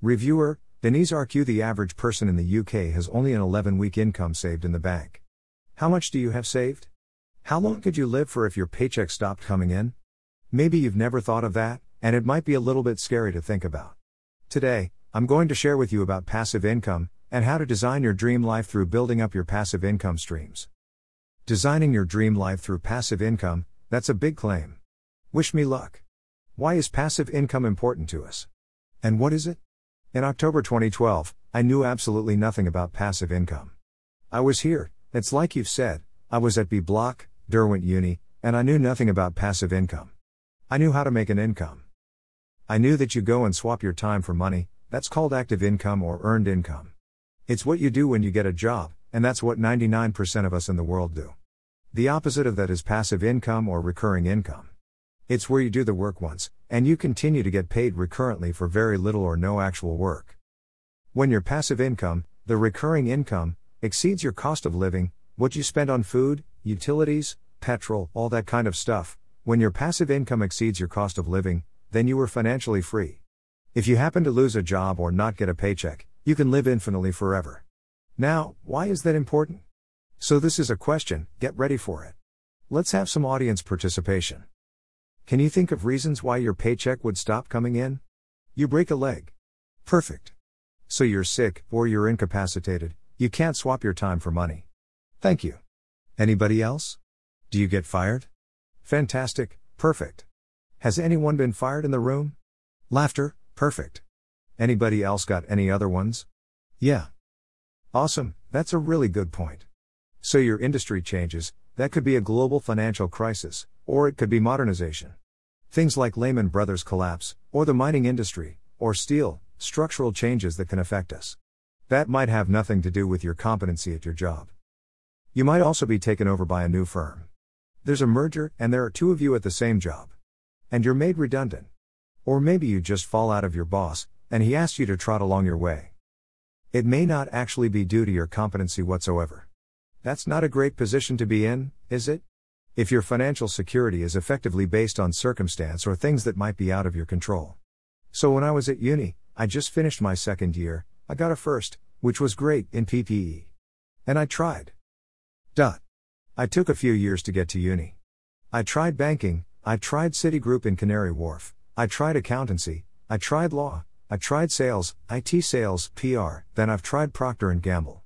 Reviewer, Denise RQ. The average person in the UK has only an 11-week income saved in the bank. How much do you have saved? How long could you live for if your paycheck stopped coming in? Maybe you've never thought of that, and it might be a little bit scary to think about. Today, I'm going to share with you about passive income, and how to design your dream life through building up your passive income streams. Designing your dream life through passive income, that's a big claim. Wish me luck. Why is passive income important to us? And what is it? In October 2012, I knew absolutely nothing about passive income. I was here, it's like you've said, I was at B Block, Derwent Uni, and I knew nothing about passive income. I knew how to make an income. I knew that you go and swap your time for money, that's called active income or earned income. It's what you do when you get a job, and that's what 99% of us in the world do. The opposite of that is passive income or recurring income. It's where you do the work once, and you continue to get paid recurrently for very little or no actual work. When your passive income, the recurring income, exceeds your cost of living, what you spend on food, utilities, petrol, all that kind of stuff, when your passive income exceeds your cost of living, then you are financially free. If you happen to lose a job or not get a paycheck, you can live infinitely forever. Now, why is that important? So this is a question, get ready for it. Let's have some audience participation. Can you think of reasons why your paycheck would stop coming in? You break a leg. Perfect. So you're sick, or you're incapacitated, you can't swap your time for money. Thank you. Anybody else? Do you get fired? Fantastic, perfect. Has anyone been fired in the room? Laughter, perfect. Anybody else got any other ones? Yeah. Awesome, that's a really good point. So your industry changes, that could be a global financial crisis, or it could be modernization. Things like Lehman Brothers collapse, or the mining industry, or steel, structural changes that can affect us. That might have nothing to do with your competency at your job. You might also be taken over by a new firm. There's a merger, and there are two of you at the same job. And you're made redundant. Or maybe you just fall out of your boss, and he asks you to trot along your way. It may not actually be due to your competency whatsoever. That's not a great position to be in, is it? If your financial security is effectively based on circumstance or things that might be out of your control. So when I was at uni, I just finished my second year, I got a first, which was great, in PPE. And I tried. I took a few years to get to uni. I tried banking, I tried Citigroup in Canary Wharf, I tried accountancy, I tried law, I tried sales, IT sales, PR, then I've tried Procter & Gamble.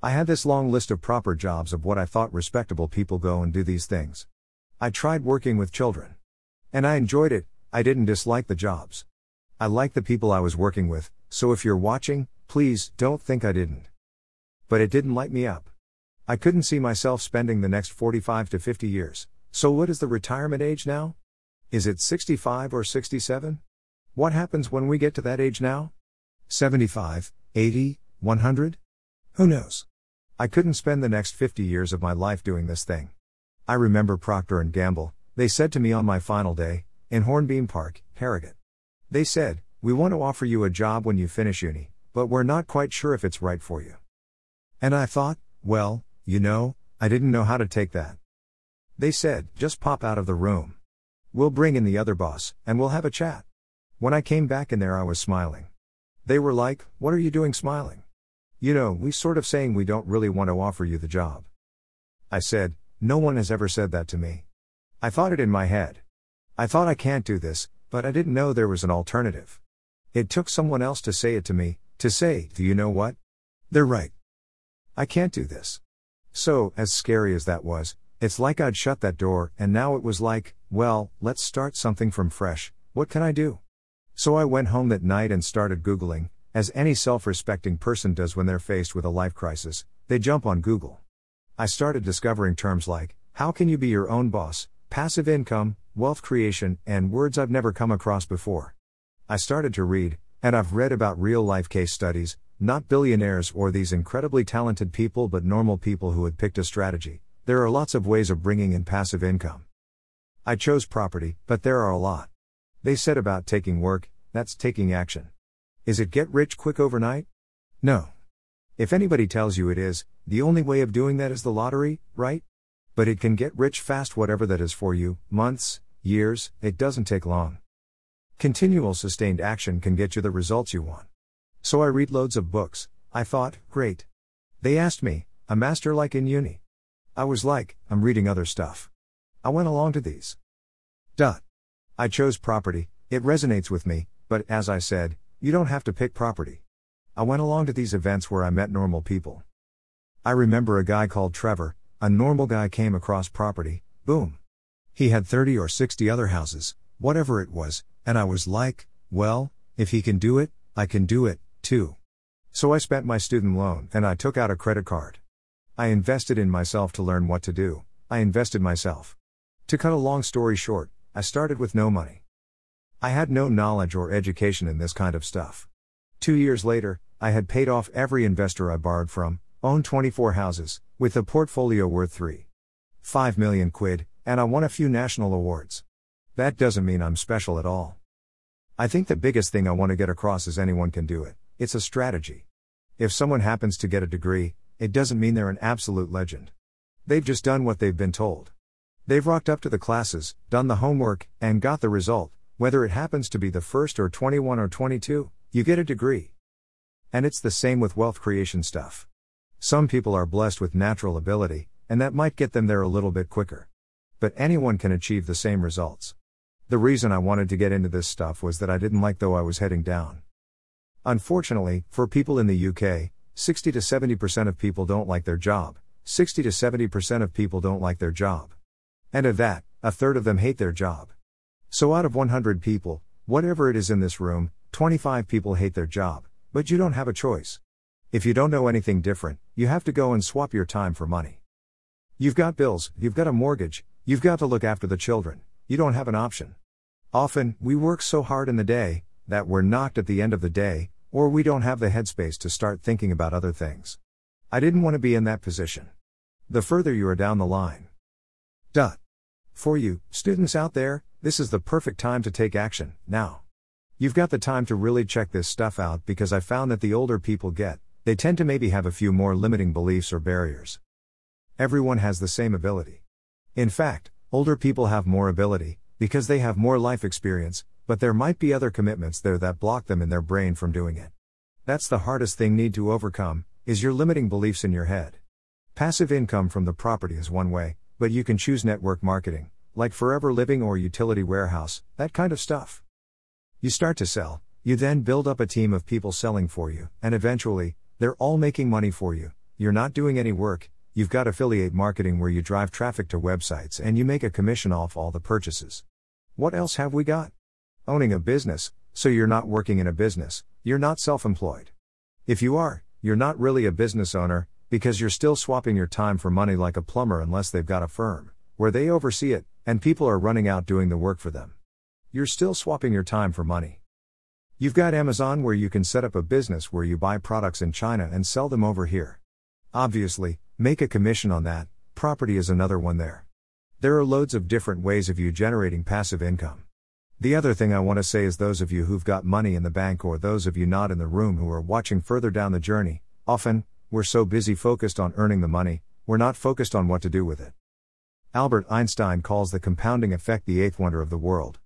I had this long list of proper jobs of what I thought respectable people go and do these things. I tried working with children. And I enjoyed it, I didn't dislike the jobs. I liked the people I was working with, so if you're watching, please don't think I didn't. But it didn't light me up. I couldn't see myself spending the next 45 to 50 years, so what is the retirement age now? Is it 65 or 67? What happens when we get to that age now? 75, 80, 100? Who knows? I couldn't spend the next 50 years of my life doing this thing. I remember Procter & Gamble, they said to me on my final day, in Hornbeam Park, Harrogate. They said, "We want to offer you a job when you finish uni, but we're not quite sure if it's right for you." And I thought, well, you know, I didn't know how to take that. They said, "Just pop out of the room. We'll bring in the other boss, and we'll have a chat." When I came back in there I was smiling. They were like, "What are you doing smiling? You know, we sort of saying we don't really want to offer you the job." I said, "No one has ever said that to me." I thought it in my head. I thought I can't do this, but I didn't know there was an alternative. It took someone else to say it to me, to say, "Do you know what? They're right. I can't do this." So, as scary as that was, it's like I'd shut that door, and now it was like, well, let's start something from fresh, what can I do? So I went home that night and started Googling. As any self-respecting person does when they're faced with a life crisis, they jump on Google. I started discovering terms like, how can you be your own boss, passive income, wealth creation, and words I've never come across before. I started to read, and I've read about real-life case studies, not billionaires or these incredibly talented people but normal people who had picked a strategy. There are lots of ways of bringing in passive income. I chose property, but there are a lot. They said about taking work, that's taking action. Is it get rich quick overnight? No. If anybody tells you it is, the only way of doing that is the lottery, right? But it can get rich fast, whatever that is for you, months, years, it doesn't take long. Continual sustained action can get you the results you want. So I read loads of books. I thought, great. They asked me, a master like in uni. I was like, I'm reading other stuff. I went along to these. I chose property, it resonates with me, but as I said, you don't have to pick property. I went along to these events where I met normal people. I remember a guy called Trevor, a normal guy came across property, boom. He had 30 or 60 other houses, whatever it was, and I was like, well, if he can do it, I can do it, too. So I spent my student loan and I took out a credit card. I invested in myself to learn what to do, I invested myself. To cut a long story short, I started with no money. I had no knowledge or education in this kind of stuff. 2 years later, I had paid off every investor I borrowed from, owned 24 houses, with a portfolio worth £3.5 million, and I won a few national awards. That doesn't mean I'm special at all. I think the biggest thing I want to get across is anyone can do it, it's a strategy. If someone happens to get a degree, it doesn't mean they're an absolute legend. They've just done what they've been told. They've rocked up to the classes, done the homework, and got the result, whether it happens to be the first or 21 or 22, you get a degree. And it's the same with wealth creation stuff. Some people are blessed with natural ability, and that might get them there a little bit quicker. But anyone can achieve the same results. The reason I wanted to get into this stuff was that I didn't like though I was heading down. Unfortunately, for people in the UK, 60 to 70% of people don't like their job. 60 to 70% of people don't like their job. And of that, a third of them hate their job. So out of 100 people, whatever it is in this room, 25 people hate their job, but you don't have a choice. If you don't know anything different, you have to go and swap your time for money. You've got bills, you've got a mortgage, you've got to look after the children, you don't have an option. Often, we work so hard in the day, that we're knocked at the end of the day, or we don't have the headspace to start thinking about other things. I didn't want to be in that position. The further you are down the line. For you, students out there, this is the perfect time to take action, now. You've got the time to really check this stuff out because I found that the older people get, they tend to maybe have a few more limiting beliefs or barriers. Everyone has the same ability. In fact, older people have more ability, because they have more life experience, but there might be other commitments there that block them in their brain from doing it. That's the hardest thing need to overcome, is your limiting beliefs in your head. Passive income from the property is one way, but you can choose network marketing, like Forever Living or Utility Warehouse, that kind of stuff. You start to sell, you then build up a team of people selling for you, and eventually, they're all making money for you, you're not doing any work, you've got affiliate marketing where you drive traffic to websites and you make a commission off all the purchases. What else have we got? Owning a business, so you're not working in a business, you're not self-employed. If you are, you're not really a business owner, because you're still swapping your time for money like a plumber unless they've got a firm, where they oversee it, and people are running out doing the work for them. You're still swapping your time for money. You've got Amazon where you can set up a business where you buy products in China and sell them over here. Obviously, make a commission on that, property is another one there. There are loads of different ways of you generating passive income. The other thing I want to say is those of you who've got money in the bank or those of you not in the room who are watching further down the journey, often, we're so busy focused on earning the money, we're not focused on what to do with it. Albert Einstein calls the compounding effect the eighth wonder of the world.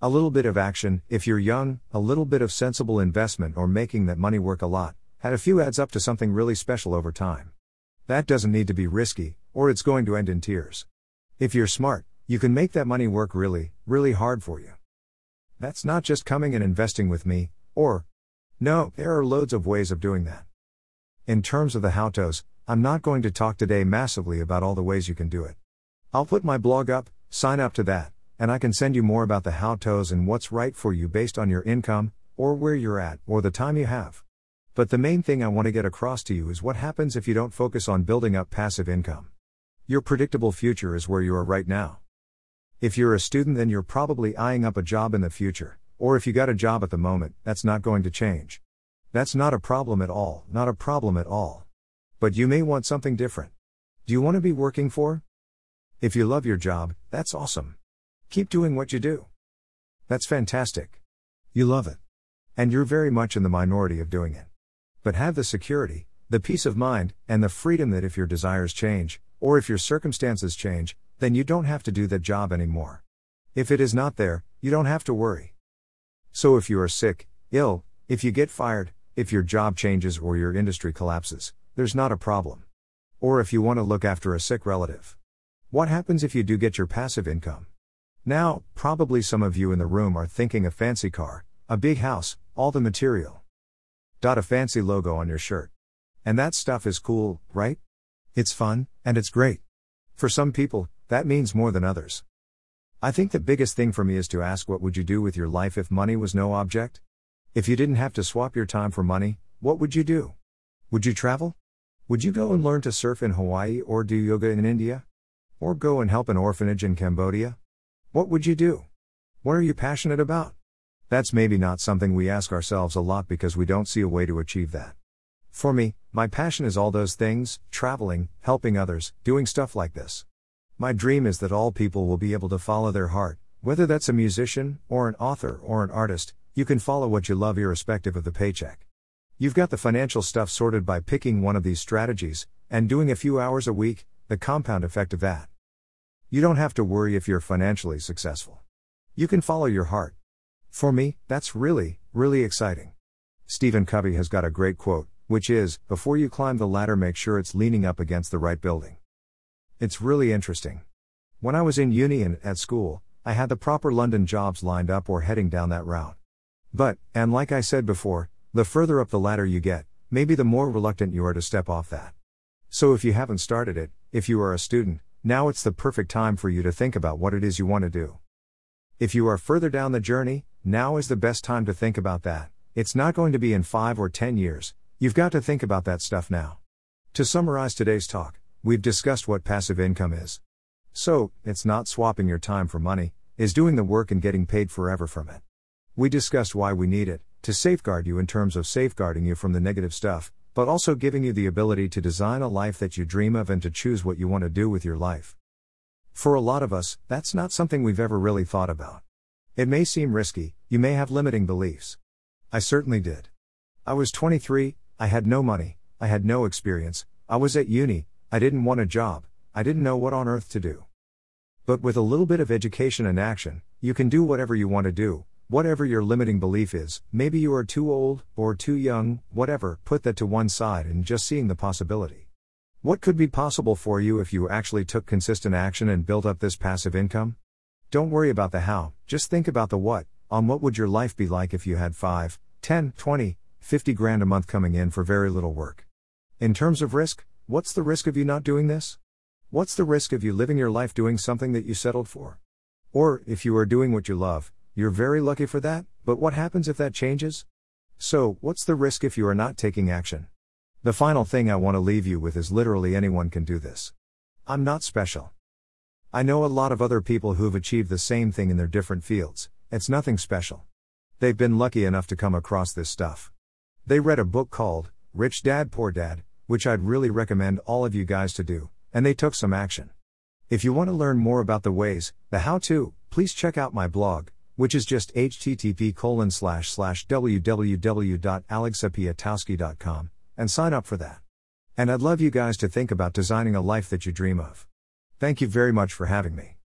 A little bit of action, if you're young, a little bit of sensible investment or making that money work a lot, had a few adds up to something really special over time. That doesn't need to be risky, or it's going to end in tears. If you're smart, you can make that money work really, really hard for you. That's not just coming and investing with me, or... No, there are loads of ways of doing that. In terms of the how-tos, I'm not going to talk today massively about all the ways you can do it. I'll put my blog up, sign up to that, and I can send you more about the how-tos and what's right for you based on your income, or where you're at, or the time you have. But the main thing I want to get across to you is what happens if you don't focus on building up passive income. Your predictable future is where you are right now. If you're a student then you're probably eyeing up a job in the future, or if you got a job at the moment, that's not going to change. That's not a problem at all, not a problem at all. But you may want something different. Do you want to be working for? If you love your job, that's awesome. Keep doing what you do. That's fantastic. You love it. And you're very much in the minority of doing it. But have the security, the peace of mind, and the freedom that if your desires change, or if your circumstances change, then you don't have to do that job anymore. If it is not there, you don't have to worry. So if you are sick, ill, if you get fired, if your job changes or your industry collapses, there's not a problem. Or if you want to look after a sick relative. What happens if you do get your passive income? Now, probably some of you in the room are thinking a fancy car, a big house, all the material. A fancy logo on your shirt. And that stuff is cool, right? It's fun, and it's great. For some people, that means more than others. I think the biggest thing for me is to ask, what would you do with your life if money was no object? If you didn't have to swap your time for money, what would you do? Would you travel? Would you go and learn to surf in Hawaii or do yoga in India? Or go and help an orphanage in Cambodia? What would you do? What are you passionate about? That's maybe not something we ask ourselves a lot because we don't see a way to achieve that. For me, my passion is all those things: traveling, helping others, doing stuff like this. My dream is that all people will be able to follow their heart, whether that's a musician, or an author, or an artist. You can follow what you love irrespective of the paycheck. You've got the financial stuff sorted by picking one of these strategies, and doing a few hours a week, the compound effect of that. You don't have to worry if you're financially successful. You can follow your heart. For me, that's really, really exciting. Stephen Covey has got a great quote, which is, "Before you climb the ladder, make sure it's leaning up against the right building." It's really interesting. When I was in uni and at school, I had the proper London jobs lined up or heading down that route. But, and like I said before, the further up the ladder you get, maybe the more reluctant you are to step off that. So if you haven't started it, if you are a student, now it's the perfect time for you to think about what it is you want to do. If you are further down the journey, now is the best time to think about that. It's not going to be in 5 or 10 years, you've got to think about that stuff now. To summarize today's talk, we've discussed what passive income is. So, it's not swapping your time for money, it's doing the work and getting paid forever from it. We discussed why we need it, to safeguard you in terms of safeguarding you from the negative stuff, but also giving you the ability to design a life that you dream of and to choose what you want to do with your life. For a lot of us, that's not something we've ever really thought about. It may seem risky, you may have limiting beliefs. I certainly did. I was 23, I had no money, I had no experience, I was at uni, I didn't want a job, I didn't know what on earth to do. But with a little bit of education and action, you can do whatever you want to do, whatever your limiting belief is. Maybe you are too old, or too young, whatever, put that to one side and just seeing the possibility. What could be possible for you if you actually took consistent action and built up this passive income? Don't worry about the how, just think about the what. On what would your life be like if you had 5, 10, 20, 50 grand a month coming in for very little work? In terms of risk, what's the risk of you not doing this? What's the risk of you living your life doing something that you settled for? Or, if you are doing what you love, you're very lucky for that, but what happens if that changes? So, what's the risk if you are not taking action? The final thing I want to leave you with is, literally anyone can do this. I'm not special. I know a lot of other people who've achieved the same thing in their different fields. It's nothing special. They've been lucky enough to come across this stuff. They read a book called Rich Dad Poor Dad, which I'd really recommend all of you guys to do, and they took some action. If you want to learn more about the ways, the how-to, please check out my blog, which is just http://www.alexapiatowski.com, and sign up for that. And I'd love you guys to think about designing a life that you dream of. Thank you very much for having me.